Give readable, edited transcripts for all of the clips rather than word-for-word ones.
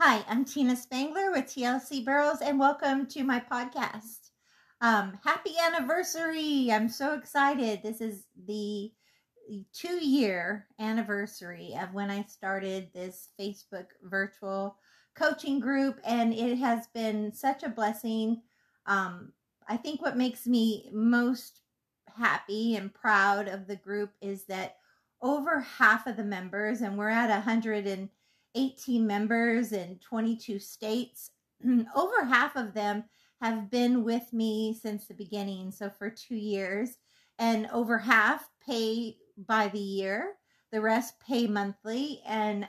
Hi, I'm Tina Spangler with TLC Burrows, and welcome to my podcast. Happy anniversary! I'm so excited. This is the 2-year anniversary of when I started this Facebook virtual coaching group, and it has been such a blessing. I think what makes me most happy and proud of the group is that over half of the members, and we're at 118 members in 22 states, over half of them have been with me since the beginning, so for 2 years, and over half pay by the year, the rest pay monthly, and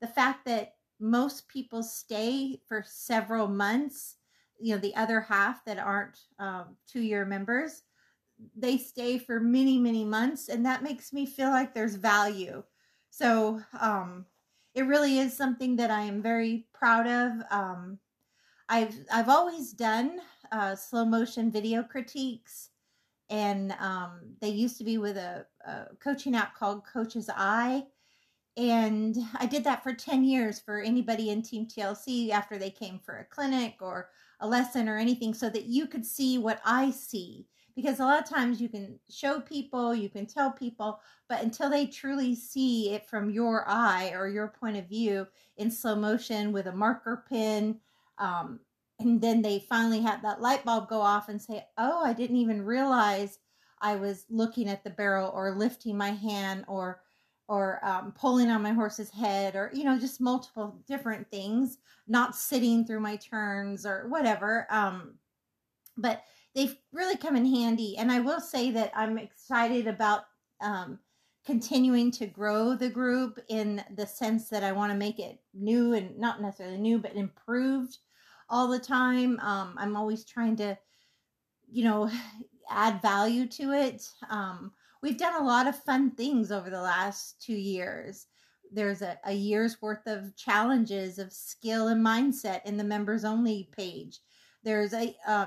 the fact that most people stay for several months, you know, the other half that aren't 2-year members, they stay for many, many months, and that makes me feel like there's value. So it really is something that I am very proud of. I've always done slow motion video critiques, and they used to be with a coaching app called Coach's Eye, and I did that for 10 years for anybody in Team TLC after they came for a clinic or a lesson or anything, so that you could see what I see. Because a lot of times you can show people, you can tell people, but until they truly see it from your eye or your point of view in slow motion with a marker pen, and then they finally have that light bulb go off and say, oh, I didn't even realize I was looking at the barrel or lifting my hand or pulling on my horse's head, or, you know, just multiple different things, not sitting through my turns or whatever. But they've really come in handy. And I will say that I'm excited about continuing to grow the group, in the sense that I want to make it new, and not necessarily new, but improved all the time. I'm always trying to, you know, add value to it. We've done a lot of fun things over the last 2 years. There's a year's worth of challenges of skill and mindset in the members only page. There's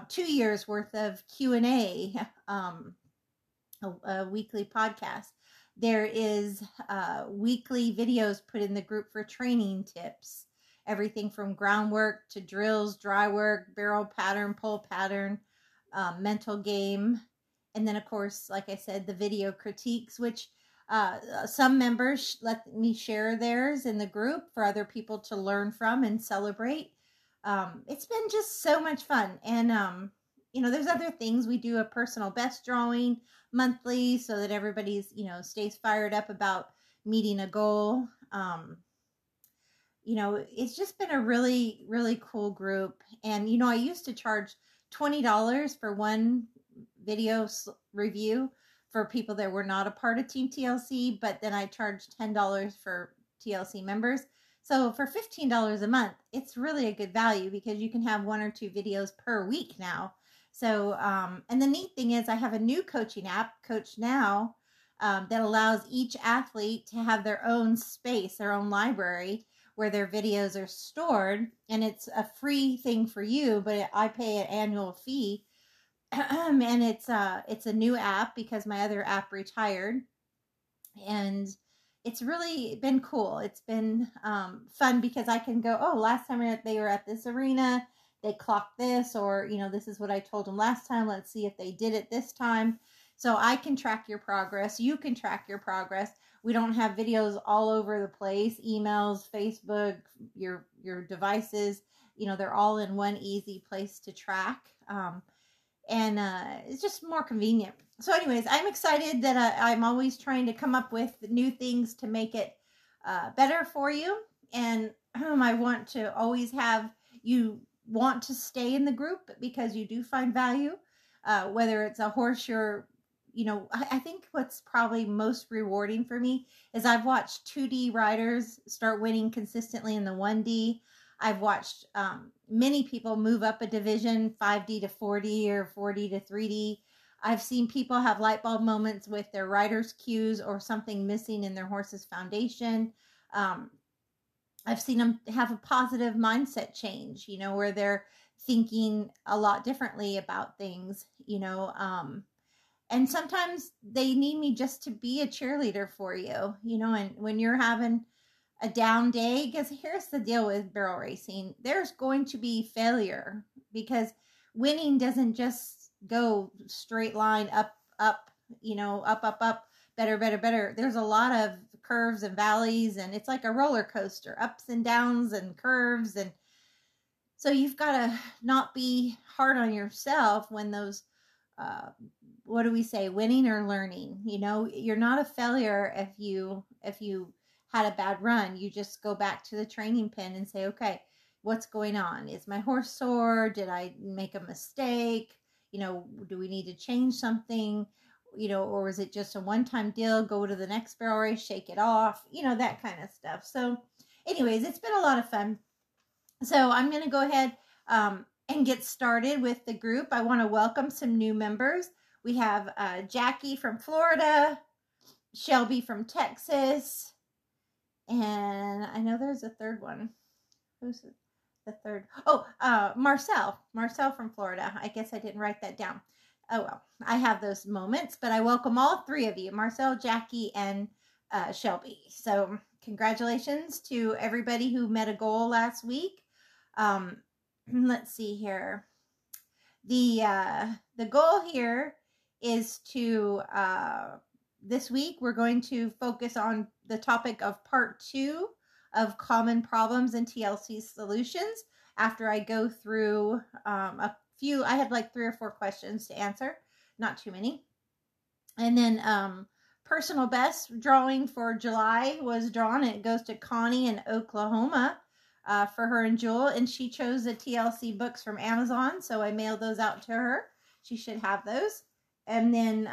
2 years worth of Q&A, a weekly podcast. There is weekly videos put in the group for training tips, everything from groundwork to drills, dry work, barrel pattern, pole pattern, mental game. And then, of course, like I said, the video critiques, which some members let me share theirs in the group for other people to learn from and celebrate. It's been just so much fun. And, you know, there's other things. We do a personal best drawing monthly so that everybody's, you know, stays fired up about meeting a goal. You know, it's just been a really, really cool group. And, you know, I used to charge $20 for one video review for people that were not a part of Team TLC, but then I charged $10 for TLC members. So for $15 a month, it's really a good value, because you can have 1 or 2 videos per week now. So, and the neat thing is I have a new coaching app, Coach Now, that allows each athlete to have their own space, their own library where their videos are stored. And it's a free thing for you, but I pay an annual fee. And it's a new app, because my other app retired. And it's really been cool. It's been fun, because I can go, oh, last time they were at this arena, they clocked this, or, you know, this is what I told them last time. Let's see if they did it this time. So I can track your progress. You can track your progress. We don't have videos all over the place, emails, Facebook, your devices. You know, they're all in one easy place to track. And it's just more convenient. So anyways, I'm excited that I'm always trying to come up with new things to make it better for you. And I want to always have you want to stay in the group, because you do find value, whether it's a horse or, you know, I think what's probably most rewarding for me is I've watched 2D riders start winning consistently in the 1D. I've watched many people move up a division, 5D to 4D or 4D to 3D. I've seen people have light bulb moments with their rider's cues or something missing in their horse's foundation. I've seen them have a positive mindset change, you know, where they're thinking a lot differently about things, you know. And sometimes they need me just to be a cheerleader for you, you know, and when you're having a down day, because here's the deal with barrel racing. There's going to be failure, because winning doesn't just go straight line up, up, you know, up, up, up, better, better, better. There's a lot of curves and valleys, and it's like a roller coaster, ups and downs and curves. And so you've got to not be hard on yourself when those, what do we say, winning or learning, you know, you're not a failure if you had a bad run. You just go back to the training pen and say, okay, what's going on? Is my horse sore? Did I make a mistake? You know, do we need to change something? You know, or is it just a one-time deal? Go to the next barrel race, shake it off, you know, that kind of stuff. So anyways, it's been a lot of fun. So I'm going to go ahead and get started with the group. I want to welcome some new members. We have Jackie from Florida, Shelby from Texas, and I know there's a third one. Who's the third? Oh, Marcel from Florida. I guess I didn't write that down. Oh, well, I have those moments, but I welcome all three of you, Marcel, Jackie, and Shelby. So congratulations to everybody who met a goal last week. Let's see here. The goal here is to, this week, we're going to focus on the topic of part 2 of common problems and TLC solutions. After I go through a few, I had like 3 or 4 questions to answer, not too many. And then personal best drawing for July was drawn. It goes to Connie in Oklahoma for her and Jewel. And she chose the TLC books from Amazon. So I mailed those out to her. She should have those. And then,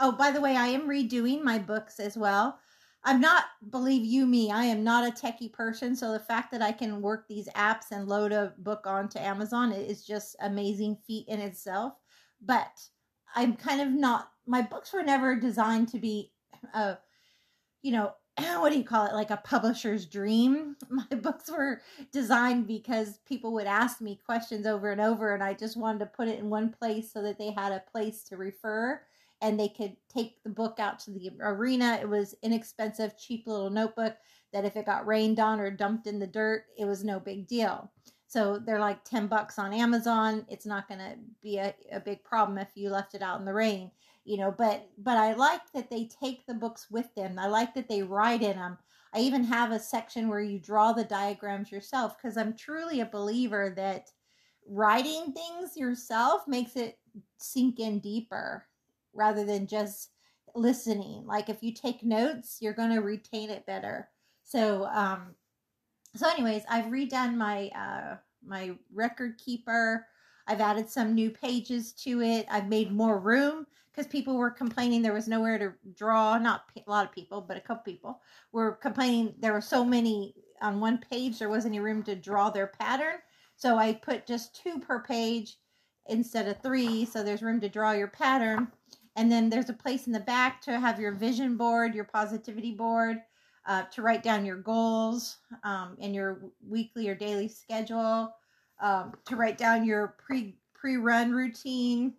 oh, by the way, I am redoing my books as well. I'm not, believe you me, I am not a techie person. So the fact that I can work these apps and load a book onto Amazon is just amazing feat in itself. But I'm kind of not, my books were never designed to be, you know, what do you call it? Like a publisher's dream. My books were designed because people would ask me questions over and over, and I just wanted to put it in one place so that they had a place to refer and they could take the book out to the arena. It was inexpensive, cheap little notebook that if it got rained on or dumped in the dirt, it was no big deal. So they're like $10 on Amazon. It's not going to be a big problem if you left it out in the rain, you know, but I like that they take the books with them. I like that they write in them. I even have a section where you draw the diagrams yourself, because I'm truly a believer that writing things yourself makes it sink in deeper, rather than just listening. Like if you take notes, you're going to retain it better. So, so anyways, I've redone my, my record keeper. I've added some new pages to it. I've made more room because people were complaining there was nowhere to draw. Not a lot of people, but a couple people were complaining. There were so many on one page, there wasn't any room to draw their pattern. So I put just 2 per page instead of 3. So there's room to draw your pattern. And then there's a place in the back to have your vision board, your positivity board, to write down your goals and your weekly or daily schedule, to write down your pre-run routine,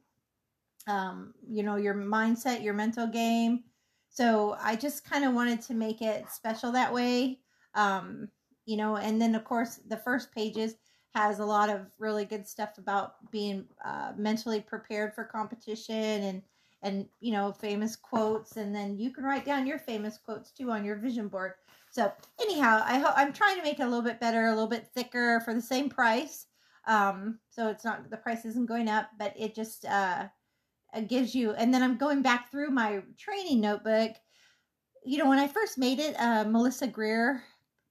you know, your mindset, your mental game. So I just kind of wanted to make it special that way, you know, and then, of course, the first pages has a lot of really good stuff about being mentally prepared for competition and, you know, famous quotes. And then you can write down your famous quotes too on your vision board. So anyhow, I'm trying to make it a little bit better, a little bit thicker for the same price. So it's not, the price isn't going up, but it just, it gives you, and then I'm going back through my training notebook. You know, when I first made it, Melissa Greer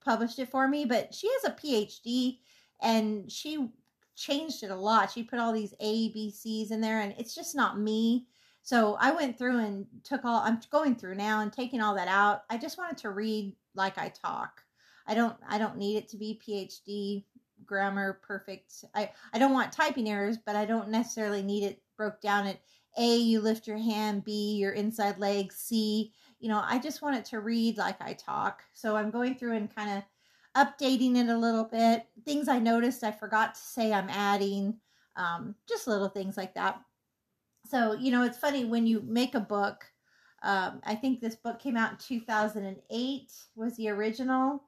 published it for me, but she has a PhD and she changed it a lot. She put all these ABCs in there and it's just not me. So I went through and took all, I'm going through now and taking all that out. I just wanted to read like I talk. I don't need it to be PhD grammar perfect. I don't want typing errors, but I don't necessarily need it broke down at A, you lift your hand, B, your inside leg, C, you know, I just want it to read like I talk. So I'm going through and kind of updating it a little bit. Things I noticed I forgot to say I'm adding, just little things like that. So, you know, it's funny when you make a book, I think this book came out in 2008 was the original.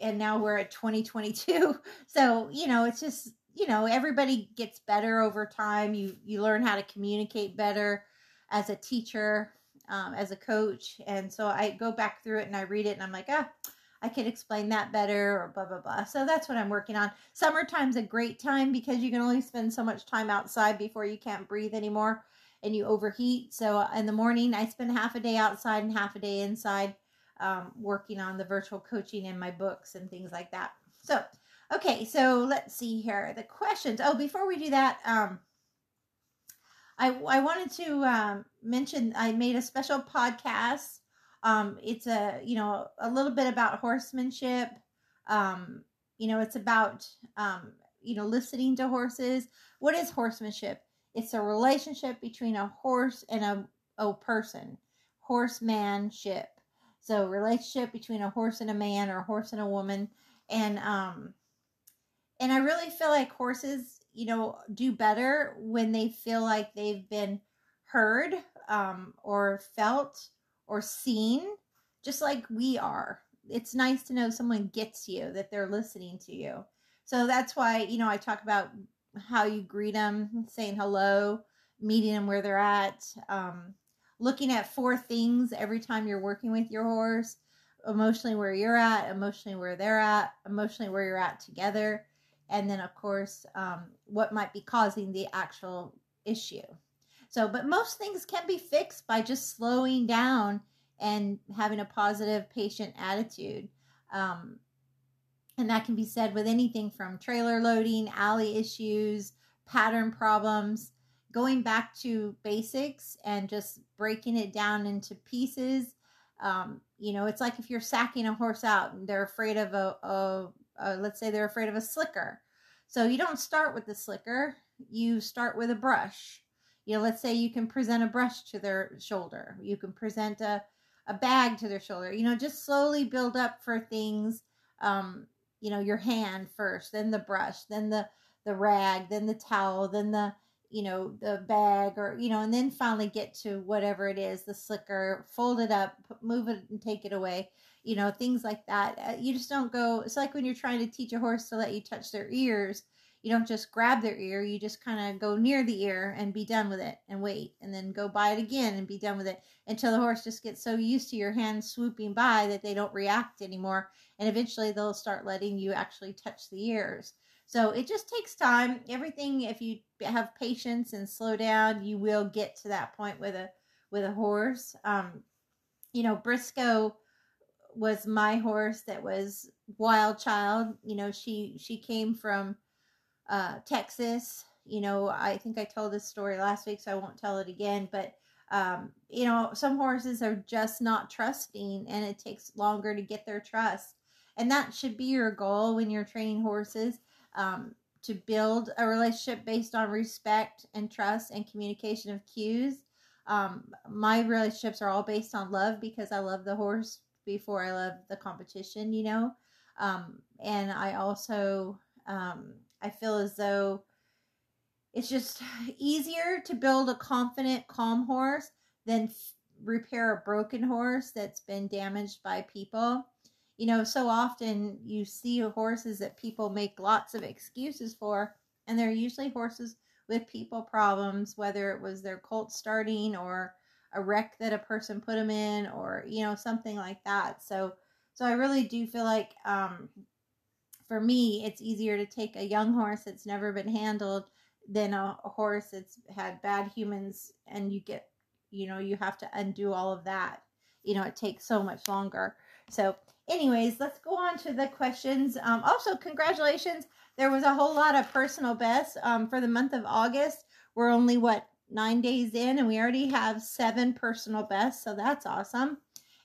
and now we're at 2022. So, you know, it's just, you know, everybody gets better over time. You learn how to communicate better as a teacher, as a coach. And so I go back through it and I read it and I'm like, I could explain that better, or blah, blah, blah. So that's what I'm working on. Summertime's a great time because you can only spend so much time outside before you can't breathe anymore and you overheat. So in the morning, I spend half a day outside and half a day inside, working on the virtual coaching and my books and things like that. So, okay, so let's see here. The questions. Oh, before we do that, I wanted to mention I made a special podcast. It's a little bit about horsemanship. It's about, listening to horses. What is horsemanship? It's a relationship between a horse and a person. Horsemanship. So relationship between a horse and a man, or a horse and a woman. And I really feel like horses, do better when they feel like they've been heard, or felt, or seen, just like we are. It's nice to know someone gets you, that they're listening to you. So that's why, I talk about how you greet them, saying hello, meeting them where they're at, looking at 4 things every time you're working with your horse: emotionally where you're at, emotionally where they're at, emotionally where you're at together, and then, of course, what might be causing the actual issue. So, but most things can be fixed by just slowing down and having a positive, patient attitude. And that can be said with anything from trailer loading, alley issues, pattern problems, going back to basics and just breaking it down into pieces. It's like if you're sacking a horse out and they're afraid of let's say they're afraid of a slicker. So you don't start with the slicker, you start with a brush. Let's say you can present a brush to their shoulder. You can present a bag to their shoulder. Just slowly build up for things. Your hand first, then the brush, then the rag, then the towel, then the bag, or, and then finally get to whatever it is, the slicker, fold it up, move it and take it away. Things like that. You just don't go. It's like when you're trying to teach a horse to let you touch their ears. You don't just grab their ear. You just kind of go near the ear and be done with it and wait, and then go by it again and be done with it until the horse just gets so used to your hand swooping by that they don't react anymore. And eventually they'll start letting you actually touch the ears. So it just takes time. Everything, if you have patience and slow down, you will get to that point with a horse. Briscoe was my horse that was wild child. She came from Texas. I think I told this story last week, so I won't tell it again, but, some horses are just not trusting, and it takes longer to get their trust. And that should be your goal when you're training horses, to build a relationship based on respect and trust and communication of cues. My relationships are all based on love, because I love the horse before I love the competition, and I also, I feel as though it's just easier to build a confident, calm horse than repair a broken horse that's been damaged by people. So often you see horses that people make lots of excuses for, and they're usually horses with people problems, whether it was their colt starting or a wreck that a person put them in, or, something like that. So I really do feel like, for me, it's easier to take a young horse that's never been handled than a horse that's had bad humans, and you have to undo all of that. It takes so much longer. So anyways, let's go on to the questions. Also, congratulations. There was a whole lot of personal bests for the month of August. We're only, 9 days in, and we already have 7 personal bests. So that's awesome.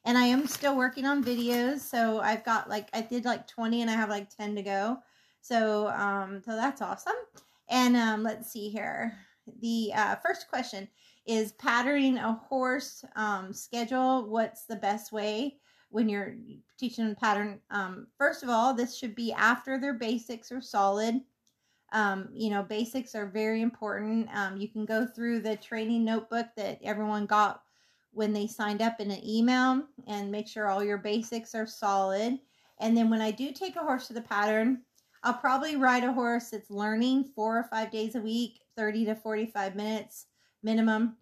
And I am still working on videos, so I've got, I did 20, and I have 10 to go. So, so that's awesome. And let's see here. The first question is patterning a horse schedule. What's the best way when you're teaching them pattern? First of all, this should be after their basics are solid. Basics are very important. You can go through the training notebook that everyone got when they signed up in an email, and make sure all your basics are solid. And then when I do take a horse to the pattern, I'll probably ride a horse that's learning 4 or 5 days a week, 30 to 45 minutes minimum.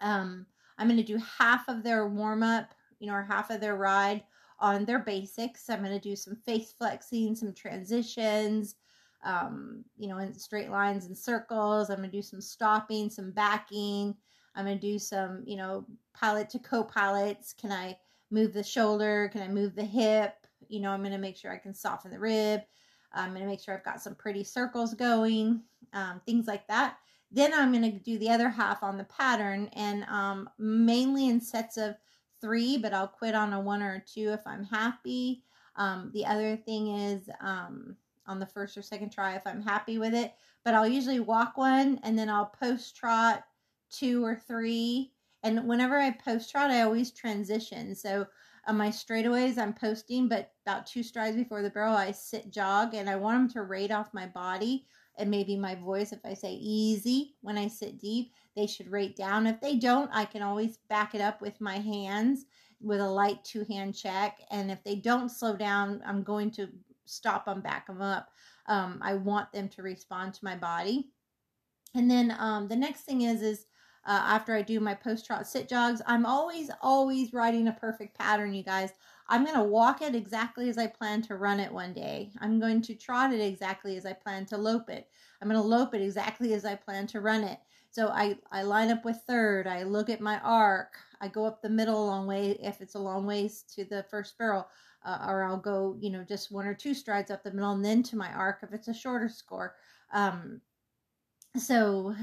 I'm going to do half of their warm up, or half of their ride on their basics. I'm going to do some face flexing, some transitions, in straight lines and circles. I'm going to do some stopping, some backing. I'm going to do some, pilot to co-pilots. Can I move the shoulder? Can I move the hip? I'm going to make sure I can soften the rib. I'm going to make sure I've got some pretty circles going, things like that. Then I'm going to do the other half on the pattern, and mainly in sets of 3, but I'll quit on a 1 or a 2 if I'm happy. The other thing is on the first or second try if I'm happy with it, but I'll usually walk 1 and then I'll post trot 2 or 3. And whenever I post trot, I always transition. So on my straightaways, I'm posting, but about 2 strides before the barrel, I sit jog, and I want them to rate off my body and maybe my voice. If I say easy when I sit deep, they should rate down. If they don't, I can always back it up with my hands with a light 2-hand check. And if they don't slow down, I'm going to stop them, back them up. I want them to respond to my body. And then the next thing is after I do my post-trot sit jogs, I'm always riding a perfect pattern, you guys. I'm going to walk it exactly as I plan to run it one day. I'm going to trot it exactly as I plan to lope it. I'm going to lope it exactly as I plan to run it. So I line up with third. I look at my arc. I go up the middle a long way if it's a long ways to the first barrel. Or I'll go, just 1 or 2 strides up the middle and then to my arc if it's a shorter score. So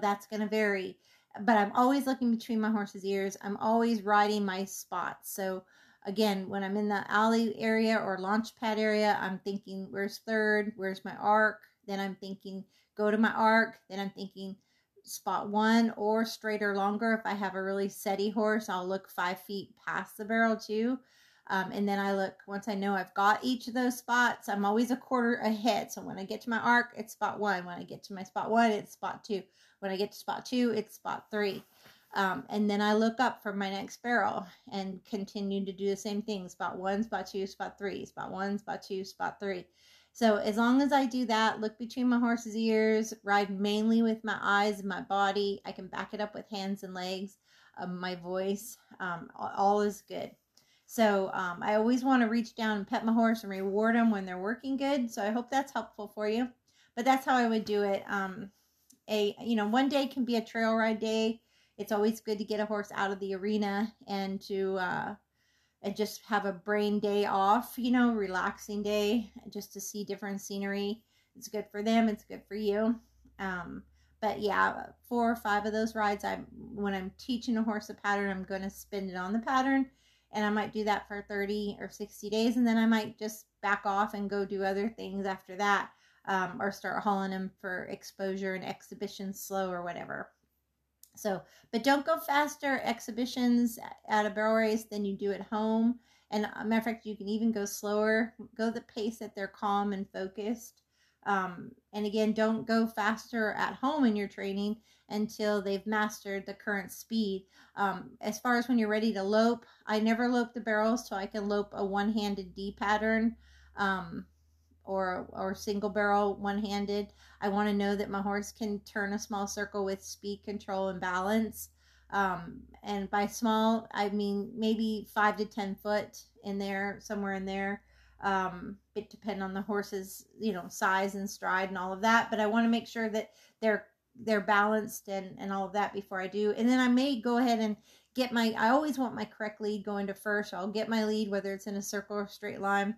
that's going to vary. But I'm always looking between my horse's ears. I'm always riding my spots. So again, when I'm in the alley area or launch pad area, I'm thinking, where's third? Where's my arc? Then I'm thinking, go to my arc. Then I'm thinking spot 1 or straighter longer. If I have a really steady horse, I'll look 5 feet past the barrel too. And then I look, once I know I've got each of those spots, I'm always a quarter ahead. So when I get to my arc, it's spot 1. When I get to my spot 1, it's spot 2. When I get to spot 2, it's spot 3. And then I look up for my next barrel and continue to do the same thing. Spot 1, spot 2, spot 3. Spot 1, spot 2, spot 3. So as long as I do that, look between my horse's ears, ride mainly with my eyes and my body. I can back it up with hands and legs, my voice, all is good. So I always want to reach down and pet my horse and reward them when they're working good. So I hope that's helpful for you. But that's how I would do it. One day can be a trail ride day. It's always good to get a horse out of the arena and to just have a brain day off, relaxing day, just to see different scenery. It's good for them. It's good for you. But yeah, 4 or 5 of those rides, when I'm teaching a horse a pattern, I'm going to spend it on the pattern. And I might do that for 30 or 60 days. And then I might just back off and go do other things after that. Or start hauling them for exposure and exhibitions slow or whatever. So, but don't go faster exhibitions at a barrel race than you do at home. And as a matter of fact, you can even go slower. Go the pace that they're calm and focused. And again, don't go faster at home in your training until they've mastered the current speed. As far as when you're ready to lope, I never lope the barrels till I can lope a one-handed D pattern or single barrel one-handed. I want to know that my horse can turn a small circle with speed control and balance. And by small, I mean maybe 5 to 10 foot in there, somewhere in there. It depends on the horse's, size and stride and all of that. But I want to make sure that they're balanced and all of that before I do. And then I may go ahead and get I always want my correct lead going to first. So I'll get my lead, whether it's in a circle or straight line,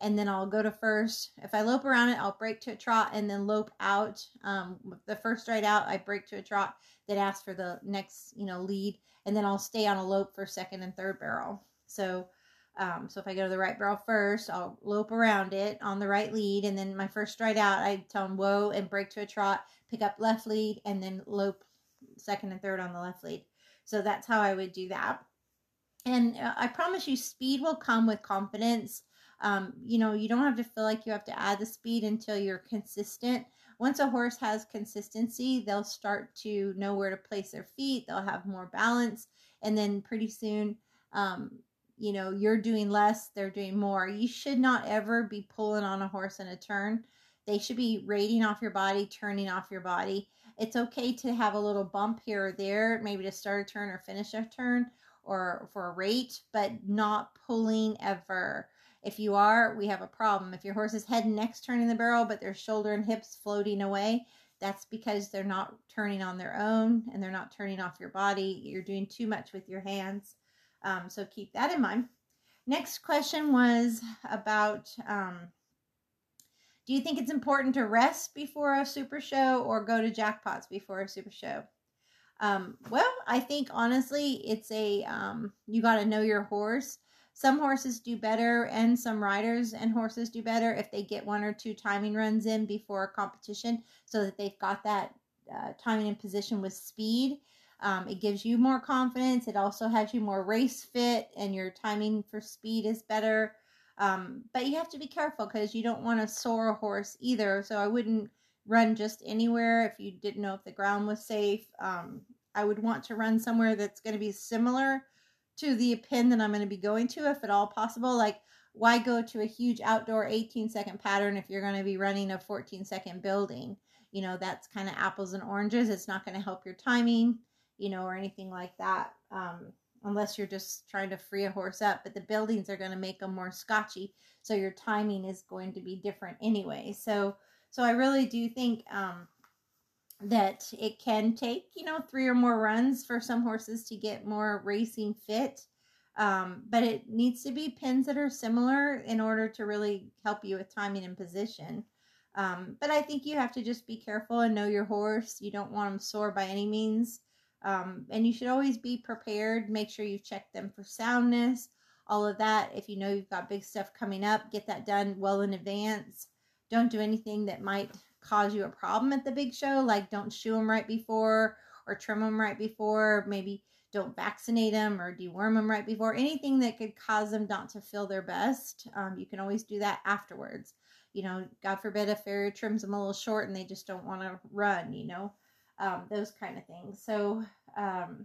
and then I'll go to first. If I lope around it, I'll break to a trot and then lope out. The first stride out, I break to a trot, then ask for the next, lead, and then I'll stay on a lope for second and third barrel. So if I go to the right barrel first, I'll lope around it on the right lead. And then my first stride out, I tell them, whoa, and break to a trot, pick up left lead, and then lope second and third on the left lead. So that's how I would do that. And I promise you, speed will come with confidence. You don't have to feel like you have to add the speed until you're consistent. Once a horse has consistency, they'll start to know where to place their feet. They'll have more balance. And then pretty soon, you know, you're doing less, they're doing more. You should not ever be pulling on a horse in a turn. They should be rating off your body, turning off your body. It's okay to have a little bump here or there, maybe to start a turn or finish a turn or for a rate, but not pulling ever. If you are, we have a problem. If your horse's head and neck's turning the barrel, but their shoulder and hips floating away, that's because they're not turning on their own and they're not turning off your body. You're doing too much with your hands. So keep that in mind. Next question was about, do you think it's important to rest before a super show or go to jackpots before a super show? Well, I think honestly, it's a, you got to know your horse. Some horses do better and some riders and horses do better if they get one or two timing runs in before a competition so that they've got that timing in position with speed. It gives you more confidence. It also has you more race fit and your timing for speed is better. But you have to be careful because you don't want to soar a horse either. So I wouldn't run just anywhere if you didn't know if the ground was safe. I would want to run somewhere that's going to be similar to the pin that I'm going to be going to, if at all possible. Like, why go to a huge outdoor 18-second pattern if you're going to be running a 14-second building? You know, that's kind of apples and oranges. It's not going to help your timing, you know, or anything like that. Unless you're just trying to free a horse up, but the buildings are going to make them more scotchy. So your timing is going to be different anyway. So I really do think, that it can take, you know, 3 or more runs for some horses to get more racing fit. But it needs to be pins that are similar in order to really help you with timing and position. But I think you have to just be careful and know your horse. You don't want them sore by any means. And you should always be prepared. Make sure you check them for soundness, all of that. If you know you've got big stuff coming up, get that done well in advance. Don't do anything that might cause you a problem at the big show. Like, don't shoe them right before or trim them right before. Maybe don't vaccinate them or deworm them right before. Anything that could cause them not to feel their best. You can always do that afterwards. You know, God forbid a farrier trims them a little short and they just don't want to run, you know, those kind of things. So the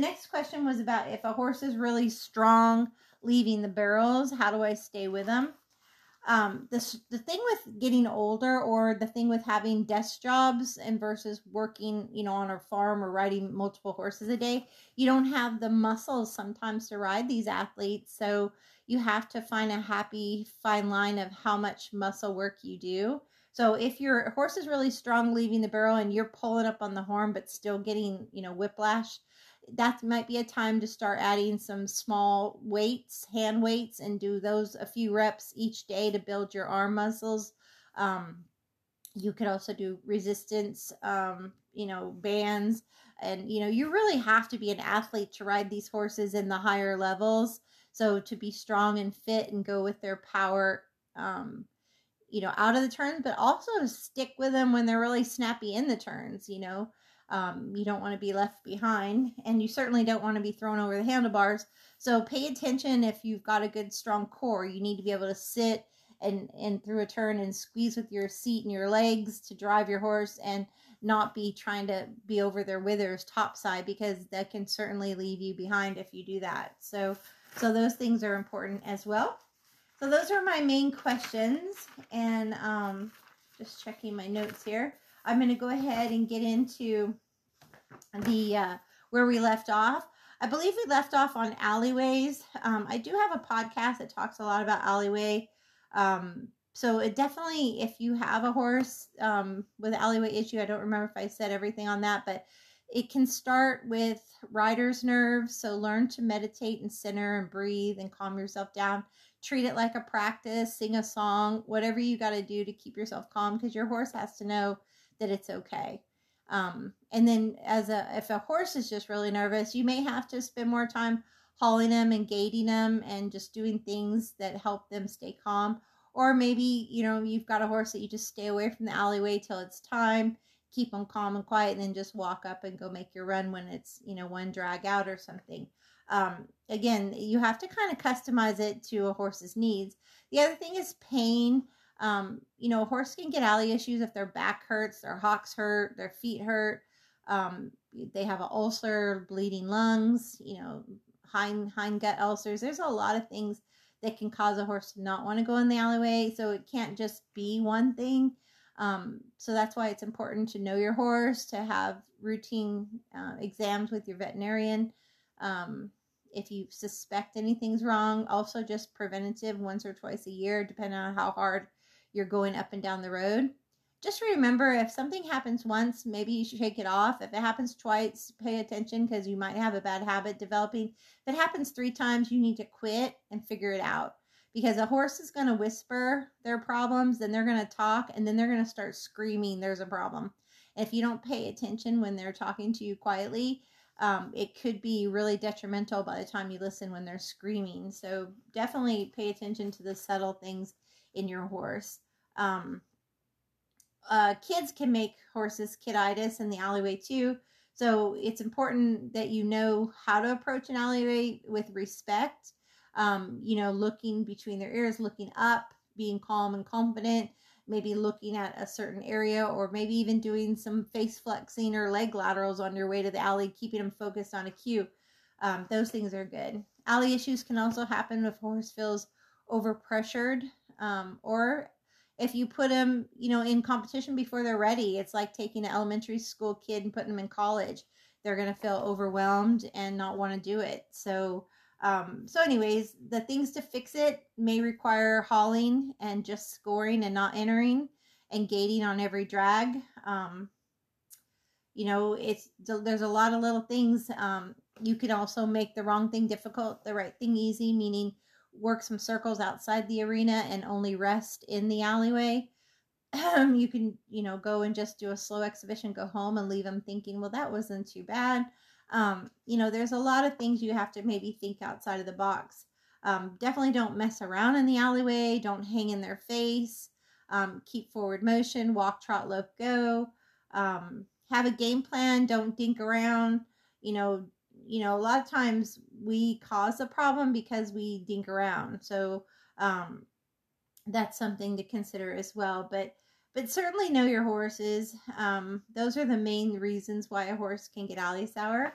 next question was about if a horse is really strong leaving the barrels, how do I stay with them? The thing with getting older, or the thing with having desk jobs and versus working, you know, on a farm or riding multiple horses a day, you don't have the muscles sometimes to ride these athletes. So you have to find a happy fine line of how much muscle work you do. So if your horse is really strong leaving the barrel and you're pulling up on the horn, but still getting, you know, whiplash, that might be a time to start adding some small weights, hand weights, and do those a few reps each day to build your arm muscles. You could also do resistance, you know, bands. And, you know, you really have to be an athlete to ride these horses in the higher levels. So to be strong and fit and go with their power, you know, out of the turns, but also to stick with them when they're really snappy in the turns, you know. You don't want to be left behind, and you certainly don't want to be thrown over the handlebars. So pay attention if you've got a good strong core. You need to be able to sit and through a turn and squeeze with your seat and your legs to drive your horse and not be trying to be over their withers topside, because that can certainly leave you behind if you do that. So those things are important as well. So those are my main questions, and just checking my notes here. I'm going to go ahead and get into the where we left off. I believe we left off on alleyways. I do have a podcast that talks a lot about alleyway. So it definitely, if you have a horse with an alleyway issue, I don't remember if I said everything on that, but it can start with rider's nerves. So learn to meditate and center and breathe and calm yourself down. Treat it like a practice, sing a song, whatever you got to do to keep yourself calm, because your horse has to know that it's okay. And then if a horse is just really nervous, you may have to spend more time hauling them and gating them and just doing things that help them stay calm. Or maybe, you know, you've got a horse that you just stay away from the alleyway till it's time, keep them calm and quiet, and then just walk up and go make your run when it's, you know, one drag out or something. Again, you have to kind of customize it to a horse's needs. The other thing is pain. You know, a horse can get alley issues if their back hurts, their hocks hurt, their feet hurt. They have an ulcer, bleeding lungs, you know, hind gut ulcers. There's a lot of things that can cause a horse to not want to go in the alleyway. So it can't just be one thing. So that's why it's important to know your horse, to have routine exams with your veterinarian. If you suspect anything's wrong, also just preventative once or twice a year, depending on how hard you're going up and down the road. Just remember, if something happens once, maybe you should shake it off. If it happens twice, pay attention because you might have a bad habit developing. If it happens 3 times, you need to quit and figure it out, because a horse is going to whisper their problems, then they're going to talk, and then they're going to start screaming there's a problem. If you don't pay attention when they're talking to you quietly, it could be really detrimental by the time you listen when they're screaming. So definitely pay attention to the subtle things in your horse. Kids can make horses kidditis in the alleyway too. So it's important that you know how to approach an alleyway with respect. You know, looking between their ears, looking up, being calm and confident, maybe looking at a certain area, or maybe even doing some face flexing or leg laterals on your way to the alley, keeping them focused on a cue. Those things are good. Alley issues can also happen if horse feels overpressured, or if you put them, you know, in competition before they're ready. It's like taking an elementary school kid and putting them in college. They're going to feel overwhelmed and not want to do it. So anyways, the things to fix it may require hauling and just scoring and not entering and gating on every drag. You know, there's a lot of little things. You can also make the wrong thing difficult, the right thing easy, meaning work some circles outside the arena and only rest in the alleyway. You can, you know, go and just do a slow exhibition, go home and leave them thinking, well, that wasn't too bad. You know, there's a lot of things you have to maybe think outside of the box. Definitely don't mess around in the alleyway. Don't hang in their face. Keep forward motion, walk, trot, lope, go. Have a game plan. Don't dink around. You know, a lot of times we cause a problem because we dink around. So, that's something to consider as well, but certainly know your horses. Those are the main reasons why a horse can get alley sour.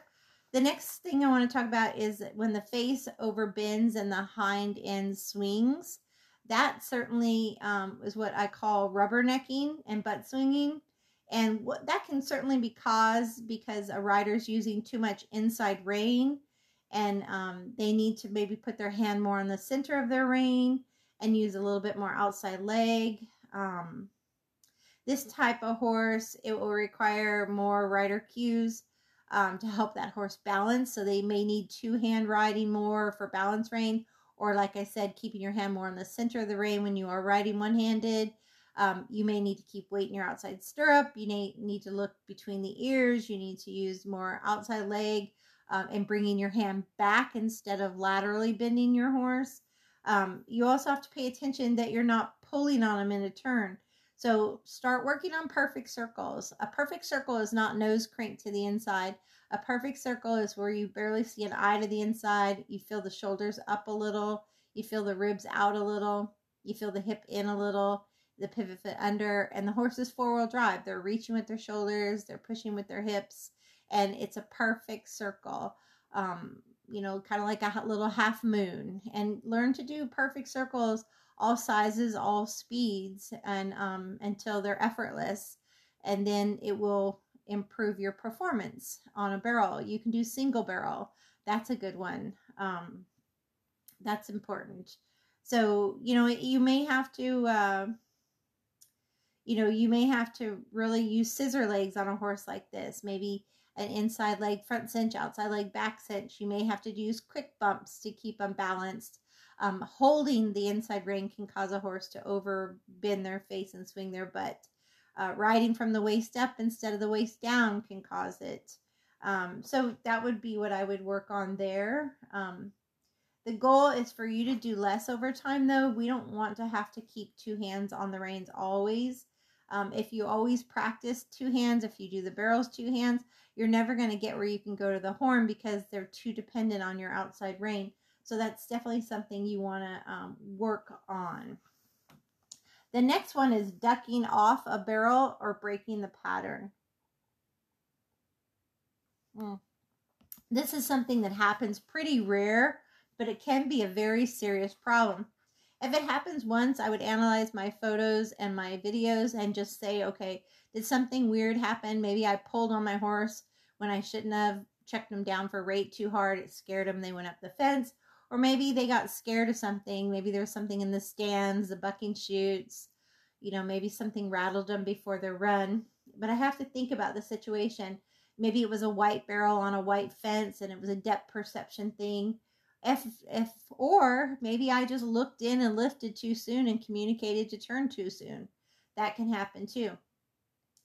The next thing I want to talk about is when the face overbends and the hind end swings. That certainly, is what I call rubbernecking and butt swinging. And that can certainly be caused because a rider's using too much inside rein, and they need to maybe put their hand more on the center of their rein and use a little bit more outside leg. This type of horse, it will require more rider cues to help that horse balance. So they may need 2-hand riding more for balance rein, or like I said, keeping your hand more on the center of the rein when you are riding one-handed. You may need to keep weight in your outside stirrup. You may need to look between the ears. You need to use more outside leg and bringing your hand back instead of laterally bending your horse. You also have to pay attention that you're not pulling on them in a turn. So start working on perfect circles. A perfect circle is not nose cranked to the inside. A perfect circle is where you barely see an eye to the inside. You feel the shoulders up a little. You feel the ribs out a little. You feel the hip in a little. The pivot foot under, and the horse is 4-wheel drive. They're reaching with their shoulders, they're pushing with their hips, and it's a perfect circle. You know, kind of like a little half moon. And learn to do perfect circles, all sizes, all speeds, and until they're effortless. And then it will improve your performance on a barrel. You can do single barrel. That's a good one. That's important. So, you know, you may have to really use scissor legs on a horse like this. Maybe an inside leg front cinch, outside leg back cinch. You may have to use quick bumps to keep them balanced. Holding the inside rein can cause a horse to overbend their face and swing their butt. Riding from the waist up instead of the waist down can cause it. So that would be what I would work on there. The goal is for you to do less over time, though. We don't want to have to keep 2 hands on the reins always. If you always practice 2 hands, if you do the barrels 2 hands, you're never going to get where you can go to the horn because they're too dependent on your outside rein. So that's definitely something you want to work on. The next one is ducking off a barrel or breaking the pattern. This is something that happens pretty rare, but it can be a very serious problem. If it happens once, I would analyze my photos and my videos and just say, okay, did something weird happen? Maybe I pulled on my horse when I shouldn't have, checked them down for rate too hard, it scared them, they went up the fence. Or maybe they got scared of something. Maybe there was something in the stands, the bucking chutes. You know, maybe something rattled them before their run. But I have to think about the situation. Maybe it was a white barrel on a white fence and it was a depth perception thing. Or maybe I just looked in and lifted too soon and communicated to turn too soon. That can happen too.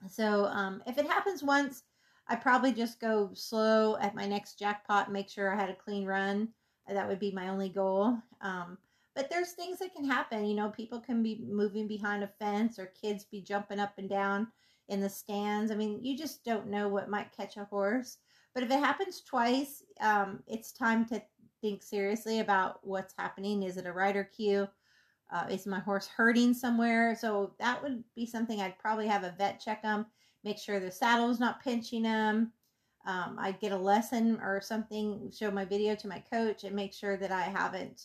So if it happens once, I probably just go slow at my next jackpot and make sure I had a clean run. That would be my only goal. But there's things that can happen. You know, people can be moving behind a fence or kids be jumping up and down in the stands. I mean, you just don't know what might catch a horse. But if it happens twice, it's time to think seriously about what's happening. Is it a rider cue? Is my horse hurting somewhere? So that would be something I'd probably have a vet check them, make sure the saddle's not pinching them. I'd get a lesson or something, show my video to my coach and make sure that I haven't,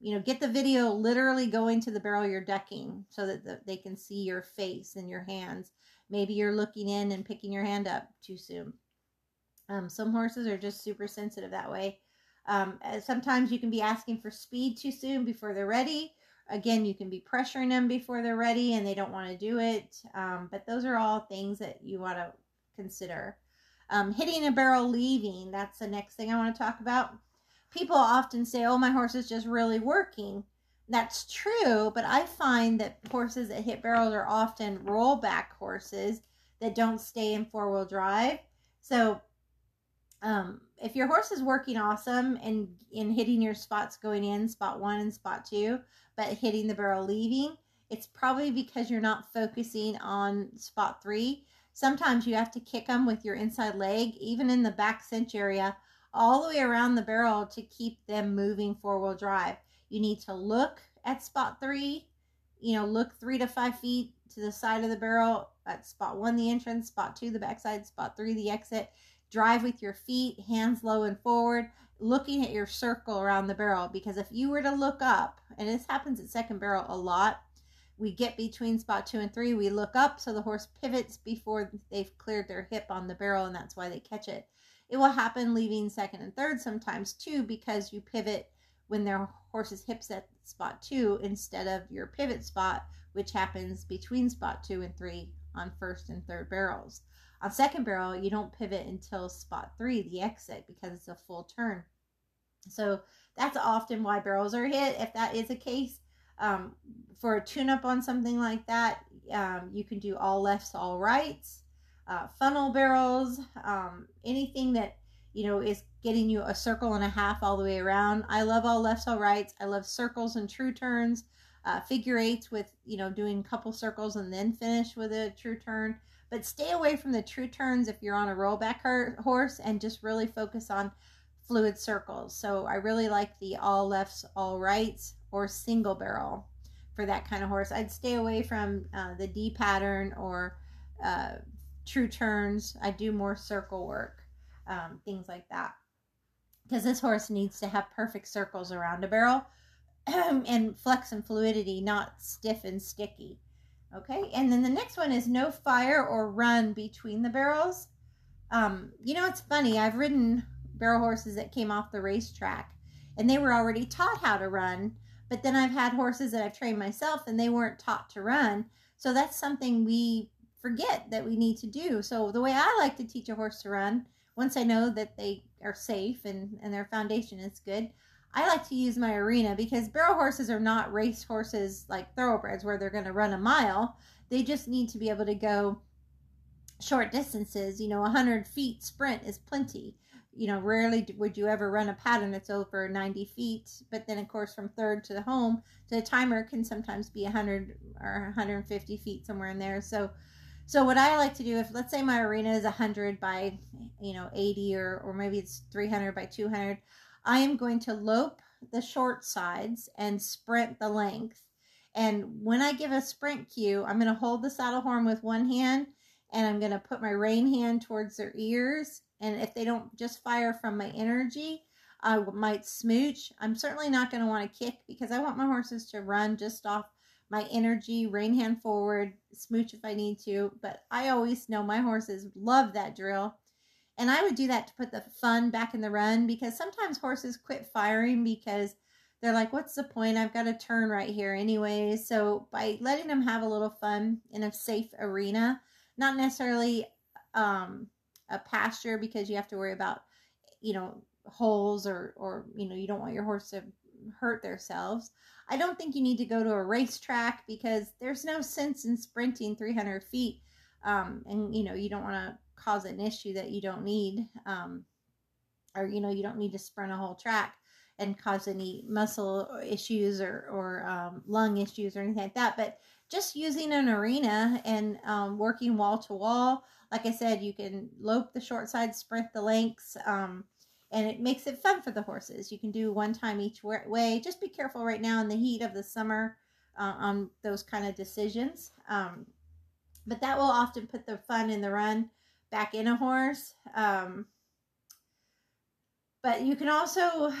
you know, get the video literally going to the barrel you're ducking so that they can see your face and your hands. Maybe you're looking in and picking your hand up too soon. Some horses are just super sensitive that way. Sometimes you can be asking for speed too soon before they're ready. Again, you can be pressuring them before they're ready and they don't want to do it. But those are all things that you want to consider. Hitting a barrel leaving, that's the next thing I want to talk about. People often say, oh, my horse is just really working. That's true, but I find that horses that hit barrels are often rollback horses that don't stay in four-wheel drive. So if your horse is working awesome and hitting your spots going in, spot one and spot two, but hitting the barrel leaving, it's probably because you're not focusing on spot three. Sometimes you have to kick them with your inside leg, even in the back cinch area, all the way around the barrel to keep them moving four-wheel drive. You need to look at spot three, you know, look 3 to 5 feet to the side of the barrel, at spot one, the entrance, spot two, the backside, spot three, the exit. Drive with your feet, hands low and forward, looking at your circle around the barrel. Because if you were to look up, and this happens at second barrel a lot, we get between spot two and three, we look up so the horse pivots before they've cleared their hip on the barrel, and that's why they catch it. It will happen leaving second and third sometimes too, because you pivot when their horse's hips at spot two instead of your pivot spot, which happens between spot two and three on first and third barrels. On second barrel, you don't pivot until spot three, the exit, because it's a full turn. So that's often why barrels are hit. If that is a case, for a tune-up on something like that, you can do all lefts, all rights, funnel barrels, anything that, you know, is getting you a circle and a half all the way around. I love all lefts, all rights. I love circles and true turns, figure eights with, you know, doing a couple circles and then finish with a true turn. But stay away from the true turns if you're on a rollback horse and just really focus on fluid circles. So I really like the all lefts, all rights, or single barrel for that kind of horse. I'd stay away from the D pattern or true turns. I do more circle work, things like that. Because this horse needs to have perfect circles around a barrel and flex and fluidity, not stiff and sticky. Okay, and then the next one is no fire or run between the barrels. You know, it's funny. I've ridden barrel horses that came off the racetrack, and they were already taught how to run. But then I've had horses that I've trained myself, and they weren't taught to run. So that's something we forget that we need to do. So the way I like to teach a horse to run, once I know that they are safe and their foundation is good, I like to use my arena, because barrel horses are not race horses like thoroughbreds where they're going to run a mile. They just need to be able to go short distances. You know, 100 feet sprint is plenty. You know, rarely would you ever run a pattern that's over 90 feet. But then, of course, from third to the home to the timer can sometimes be 100 or 150 feet, somewhere in there. So what I like to do, if let's say my arena is 100 by, you know, 80 or maybe it's 300 by 200, I am going to lope the short sides and sprint the length. And when I give a sprint cue, I'm going to hold the saddle horn with one hand, and I'm going to put my rein hand towards their ears And if they don't just fire from my energy, I might smooch. I'm certainly not going to want to kick because I want my horses to run just off my energy, rein hand forward, smooch if I need to. But I always know my horses love that drill. And I would do that to put the fun back in the run, because sometimes horses quit firing because they're like, what's the point? I've got to turn right here anyway. So by letting them have a little fun in a safe arena, not necessarily a pasture, because you have to worry about, you know, holes or, you know, you don't want your horse to hurt themselves. I don't think you need to go to a racetrack because there's no sense in sprinting 300 feet. And, you know, you don't want to cause an issue that you don't need, or, you know, you don't need to sprint a whole track and cause any muscle issues or lung issues or anything like that. But just using an arena and working wall to wall, like I said, you can lope the short side, sprint the lengths, and it makes it fun for the horses. You can do one time each way. Just be careful right now in the heat of the summer on those kind of decisions. But that will often put the fun in the run back in a horse. But you can also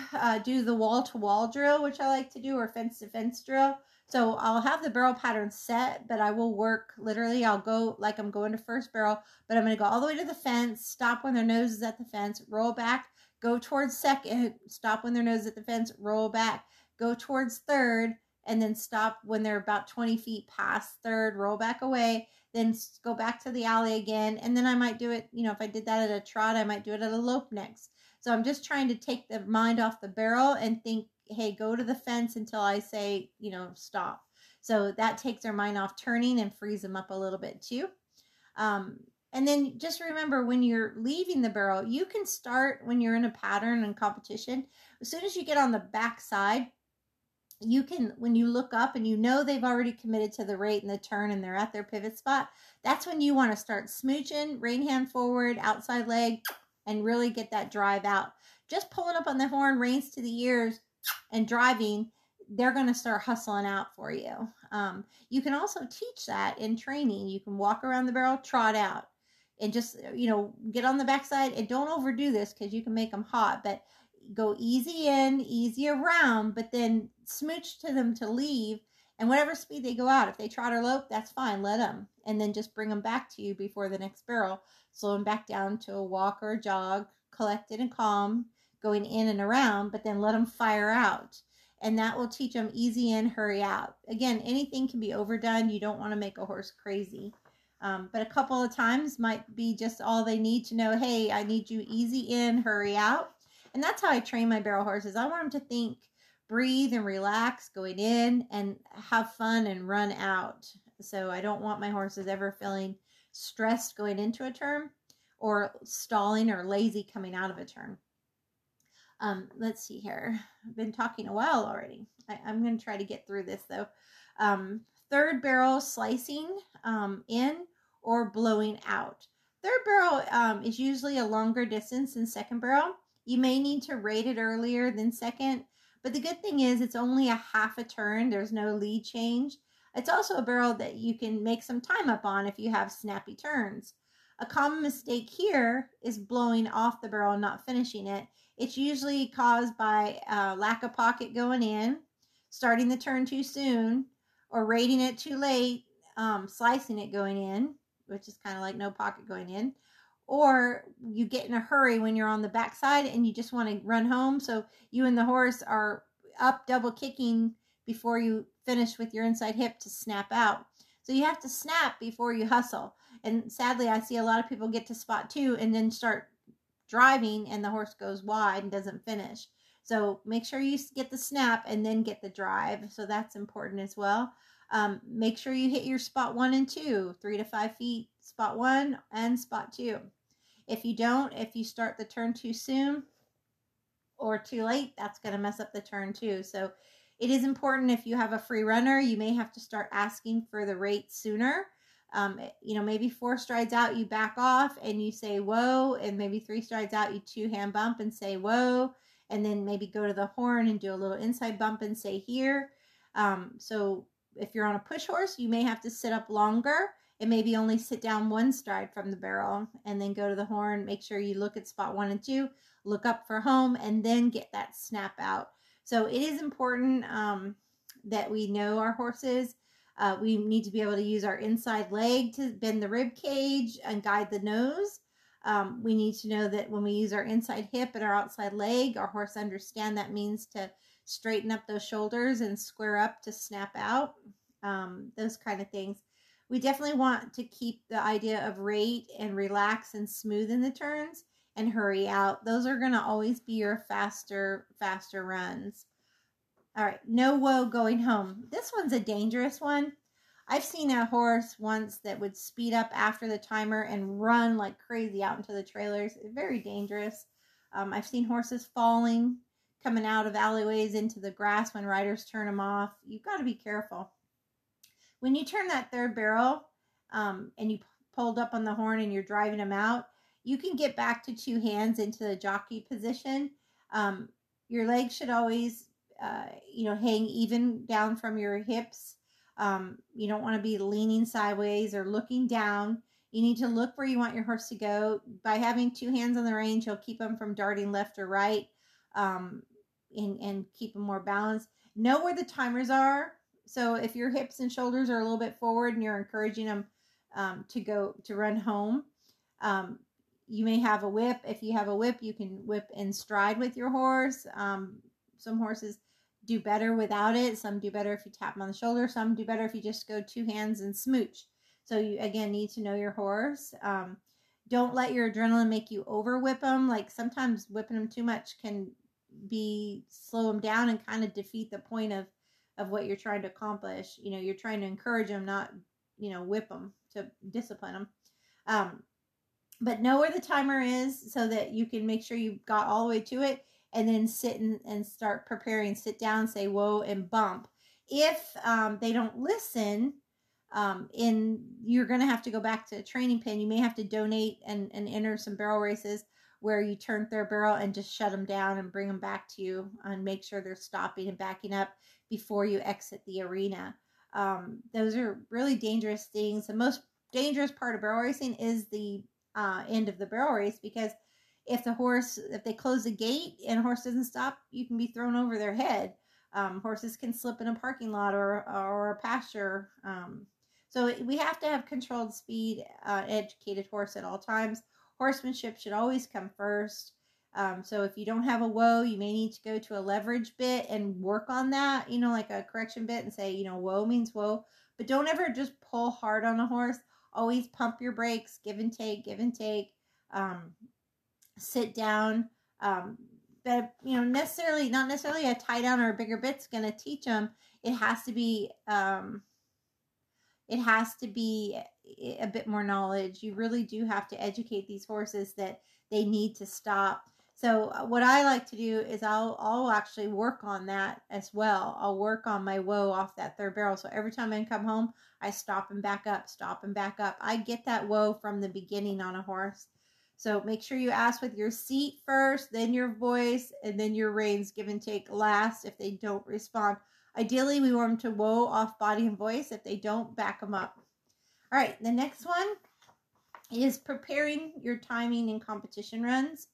do the wall-to-wall drill, which I like to do, or fence-to-fence drill. So I'll have the barrel pattern set, but I will work, literally, I'll go like I'm going to first barrel, but I'm going to go all the way to the fence, stop when their nose is at the fence, roll back, go towards second, stop when their nose is at the fence, roll back, go towards third, and then stop when they're about 20 feet past third, roll back away, then go back to the alley again. And then I might do it, you know, if I did that at a trot, I might do it at a lope next. So I'm just trying to take the mind off the barrel and think, hey, go to the fence until I say, you know, stop. So that takes their mind off turning and frees them up a little bit too. And then just remember, when you're leaving the barrel, you can start when you're in a pattern and competition. As soon as you get on the back side, you can, when you look up and you know they've already committed to the rate and the turn and they're at their pivot spot, that's when you want to start smooching, rein hand forward, outside leg, and really get that drive out. Just pulling up on the horn, reins to the ears, and driving, they're going to start hustling out for you. You can also teach that in training. You can walk around the barrel, trot out, and just, you know, get on the backside, and don't overdo this because you can make them hot, but go easy in, easy around, but then smooch to them to leave, and whatever speed they go out, if they trot or lope, that's fine, let them, and then just bring them back to you before the next barrel, slow them back down to a walk or a jog, collected and calm, going in and around, but then let them fire out, and that will teach them easy in, hurry out. Again, anything can be overdone. You don't want to make a horse crazy, but a couple of times might be just all they need to know. Hey, I need you easy in, hurry out. And that's how I train my barrel horses. I want them to think, breathe, and relax going in, and have fun and run out. So I don't want my horses ever feeling stressed going into a turn, or stalling or lazy coming out of a turn. Let's see here. I've been talking a while already. I'm going to try to get through this though. Third barrel slicing in or blowing out. Third barrel is usually a longer distance than second barrel. You may need to rate it earlier than second, but the good thing is it's only a half a turn. There's no lead change. It's also a barrel that you can make some time up on if you have snappy turns. A common mistake here is blowing off the barrel and not finishing it. It's usually caused by lack of pocket going in, starting the turn too soon, or rating it too late, slicing it going in, which is kind of like no pocket going in. Or you get in a hurry when you're on the backside and you just want to run home. So you and the horse are up double kicking before you finish with your inside hip to snap out. So you have to snap before you hustle. And sadly, I see a lot of people get to spot two and then start driving and the horse goes wide and doesn't finish. So make sure you get the snap and then get the drive. So that's important as well. Make sure you hit your spot 1 and 2, 3 to 5 feet, spot 1 and spot 2. If you don't, if you start the turn too soon or too late, that's going to mess up the turn too. So it is important, if you have a free runner, you may have to start asking for the rate sooner. You know, maybe 4 strides out, you back off and you say, whoa, and maybe 3 strides out, you 2-hand bump and say, whoa, and then maybe go to the horn and do a little inside bump and say here. So if you're on a push horse, you may have to sit up longer and maybe only sit down one stride from the barrel and then go to the horn. Make sure you look at spot 1 and 2, look up for home, and then get that snap out. So it is important that we know our horses. We need to be able to use our inside leg to bend the rib cage and guide the nose. We need to know that when we use our inside hip and our outside leg, our horse understand that means to straighten up those shoulders and square up to snap out, those kind of things. We definitely want to keep the idea of rate and relax and smooth in the turns and hurry out. Those are going to always be your faster runs. All right, no woe going home. This one's a dangerous one. I've seen a horse once that would speed up after the timer and run like crazy out into the trailers. Very dangerous. I've seen horses falling, coming out of alleyways into the grass when riders turn them off. You've got to be careful. When you turn that third barrel and you pulled up on the horn and you're driving them out, you can get back to two hands into the jockey position. Your legs should always, hang even down from your hips. You don't want to be leaning sideways or looking down. You need to look where you want your horse to go. By having two hands on the reins, you'll keep them from darting left or right, and keep them more balanced. Know where the timers are. So if your hips and shoulders are a little bit forward and you're encouraging them to run home, you may have a whip. If you have a whip, you can whip in stride with your horse. Some horses do better without it. Some do better if you tap them on the shoulder. Some do better if you just go two hands and smooch. So you, again, need to know your horse. Don't let your adrenaline make you over whip them. Like sometimes whipping them too much can slow them down and kind of defeat the point of what you're trying to accomplish. You're trying to encourage them, not, whip them, to discipline them. But know where the timer is so that you can make sure you got all the way to it, and then sit and start preparing. Sit down, say whoa, and bump. If they don't listen, you're going to have to go back to a training pen. You may have to donate and enter some barrel races where you turn their barrel and just shut them down and bring them back to you and make sure they're stopping and backing up before you exit the arena. Those are really dangerous things. The most dangerous part of barrel racing is the end of the barrel race, because if they close the gate and a horse doesn't stop, you can be thrown over their head. Horses can slip in a parking lot or a pasture. So we have to have controlled speed, educated horse at all times. Horsemanship should always come first. So if you don't have a whoa, you may need to go to a leverage bit and work on that, like a correction bit, and say, whoa means whoa. But don't ever just pull hard on a horse. Always pump your brakes, give and take, give and take. Sit down, but not necessarily a tie down or a bigger bit's going to teach them. It has to be a bit more knowledge. You really do have to educate these horses that they need to stop. So what I like to do is I'll actually work on that as well. I'll work on my whoa off that third barrel. So every time I come home, I stop and back up, stop and back up. I get that whoa from the beginning on a horse. So make sure you ask with your seat first, then your voice, and then your reins, give and take last if they don't respond. Ideally, we want them to whoa off body and voice. If they don't, back them up. All right, the next one is preparing your timing and competition runs,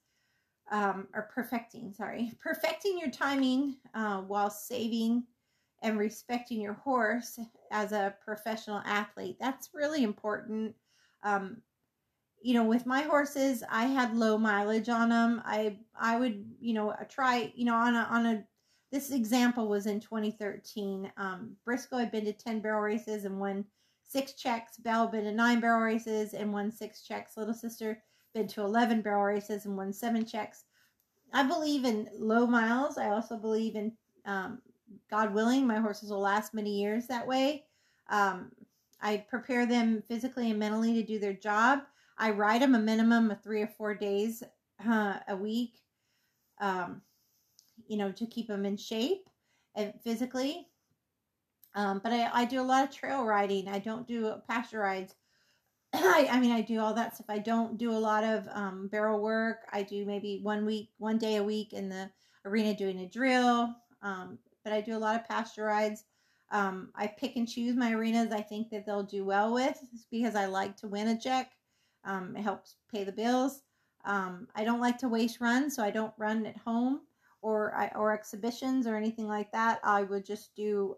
Perfecting your timing while saving and respecting your horse as a professional athlete. That's really important. With my horses, I had low mileage on them. I would, try, this example was in 2013. Briscoe had been to 10 barrel races and won 6 checks. Belle been to 9 barrel races and won 6 checks. Little Sister been to 11 barrel races and won 7 checks. I believe in low miles. I also believe in, God willing, my horses will last many years that way. I prepare them physically and mentally to do their job. I ride them a minimum of 3 or 4 days a week, to keep them in shape and physically. But I do a lot of trail riding. I don't do pasture rides. I do all that stuff. I don't do a lot of barrel work. I do maybe one day a week in the arena doing a drill. But I do a lot of pasture rides. I pick and choose my arenas I think that they'll do well with because I like to win a check. It helps pay the bills. I don't like to waste runs, so I don't run at home or exhibitions or anything like that. I would just do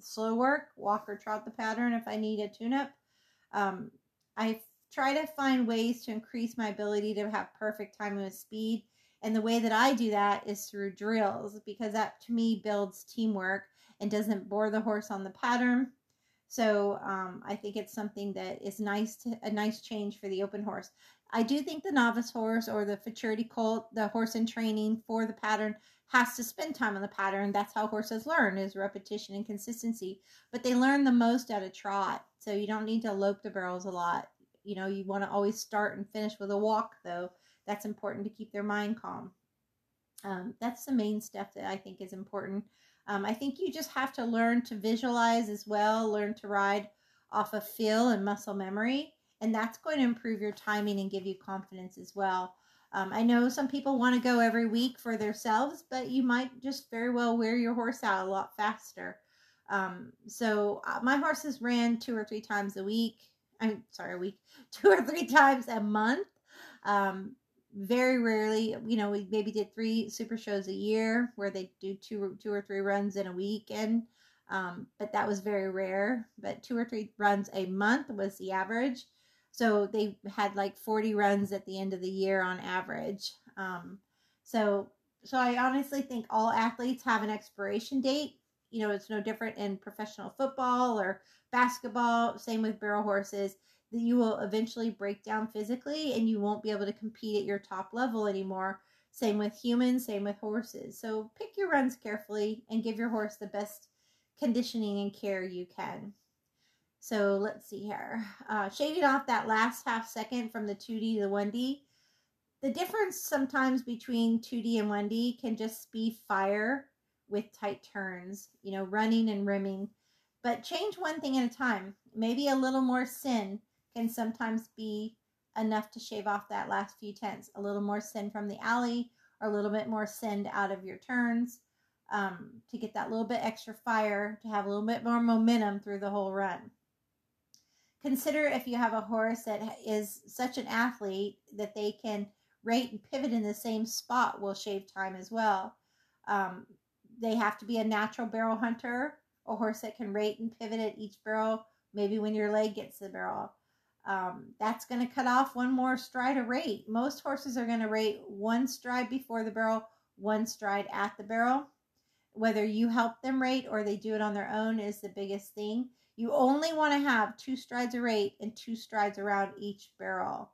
slow work, walk or trot the pattern if I need a tune-up. I try to find ways to increase my ability to have perfect timing with speed. And the way that I do that is through drills, because that to me builds teamwork and doesn't bore the horse on the pattern. So I think it's something that is nice, a nice change for the open horse. I do think the novice horse or the futurity colt, the horse in training for the pattern, has to spend time on the pattern. That's how horses learn, is repetition and consistency. But they learn the most at a trot, so you don't need to lope the burrows a lot. You know, you want to always start and finish with a walk, though. That's important to keep their mind calm. That's the main stuff that I think is important. I think you just have to learn to visualize as well, learn to ride off of feel and muscle memory, and that's going to improve your timing and give you confidence as well. I know some people want to go every week for themselves, but you might just very well wear your horse out a lot faster. So my horses ran two or three times a month. Very rarely, you know, we maybe did 3 super shows a year where they do two or three runs in a weekend, but that was very rare. But 2 or 3 runs a month was the average, so they had like 40 runs at the end of the year on average. So I honestly think all athletes have an expiration date. You know, it's no different in professional football or basketball, same with barrel horses. That you will eventually break down physically and you won't be able to compete at your top level anymore. Same with humans, same with horses. So pick your runs carefully and give your horse the best conditioning and care you can. So let's see here. Shaving off that last half second from the 2D to the 1D. The difference sometimes between 2D and 1D can just be fire with tight turns, you know, running and rimming. But change one thing at a time. Maybe a little more sin can sometimes be enough to shave off that last few tenths. A little more send from the alley or a little bit more send out of your turns to get that little bit extra fire, to have a little bit more momentum through the whole run. Consider if you have a horse that is such an athlete that they can rate and pivot in the same spot will shave time as well. They have to be a natural barrel hunter, a horse that can rate and pivot at each barrel, maybe when your leg gets the barrel. That's going to cut off one more stride of rate. Most horses are going to rate 1 stride before the barrel, 1 stride at the barrel. Whether you help them rate or they do it on their own is the biggest thing. You only want to have 2 strides of rate and 2 strides around each barrel.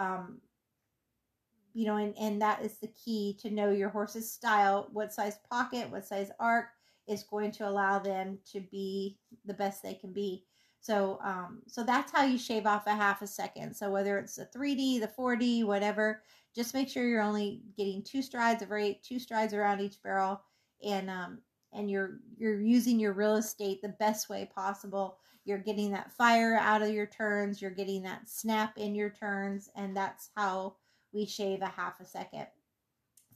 You know, and that is the key to know your horse's style, what size pocket, what size arc is going to allow them to be the best they can be. So so that's how you shave off a half a second. So whether it's the 3D, the 4D, whatever, just make sure you're only getting 2 strides of rate, 2 strides around each barrel, and you're using your real estate the best way possible. You're getting that fire out of your turns, you're getting that snap in your turns, and that's how we shave a half a second.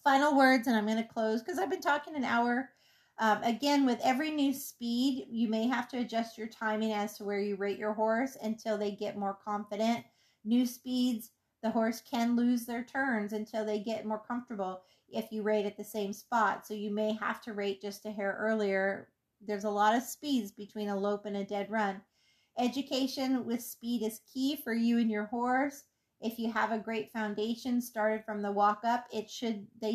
Final words, and I'm going to close because I've been talking an hour. Again, with every new speed, you may have to adjust your timing as to where you rate your horse until they get more confident. New speeds, the horse can lose their turns until they get more comfortable if you rate at the same spot. So you may have to rate just a hair earlier. There's a lot of speeds between a lope and a dead run. Education with speed is key for you and your horse. If you have a great foundation started from the walk up, they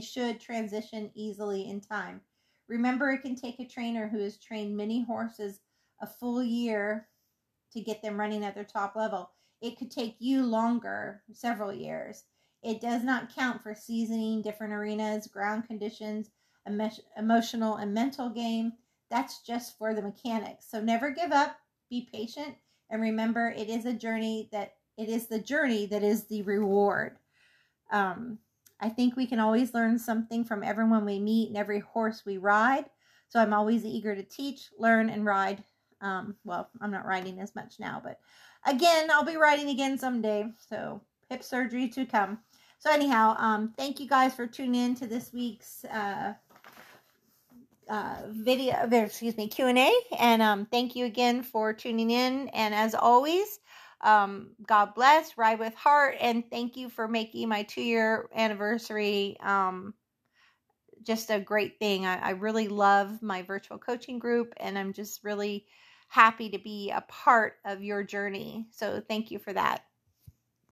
should transition easily in time. Remember, it can take a trainer who has trained many horses a full year to get them running at their top level. It could take you longer, several years. It does not count for seasoning, different arenas, ground conditions, emotional and mental game. That's just for the mechanics. So never give up, be patient, and remember it is the journey that is the reward. I think we can always learn something from everyone we meet and every horse we ride. So I'm always eager to teach, learn, and ride. Well, I'm not riding as much now, but again, I'll be riding again someday. So hip surgery to come. So anyhow, thank you guys for tuning in to this week's Q&A, and thank you again for tuning in. And as always, God bless, ride with heart, and thank you for making my 2-year anniversary just a great thing. I really love my virtual coaching group, and I'm just really happy to be a part of your journey. So thank you for that.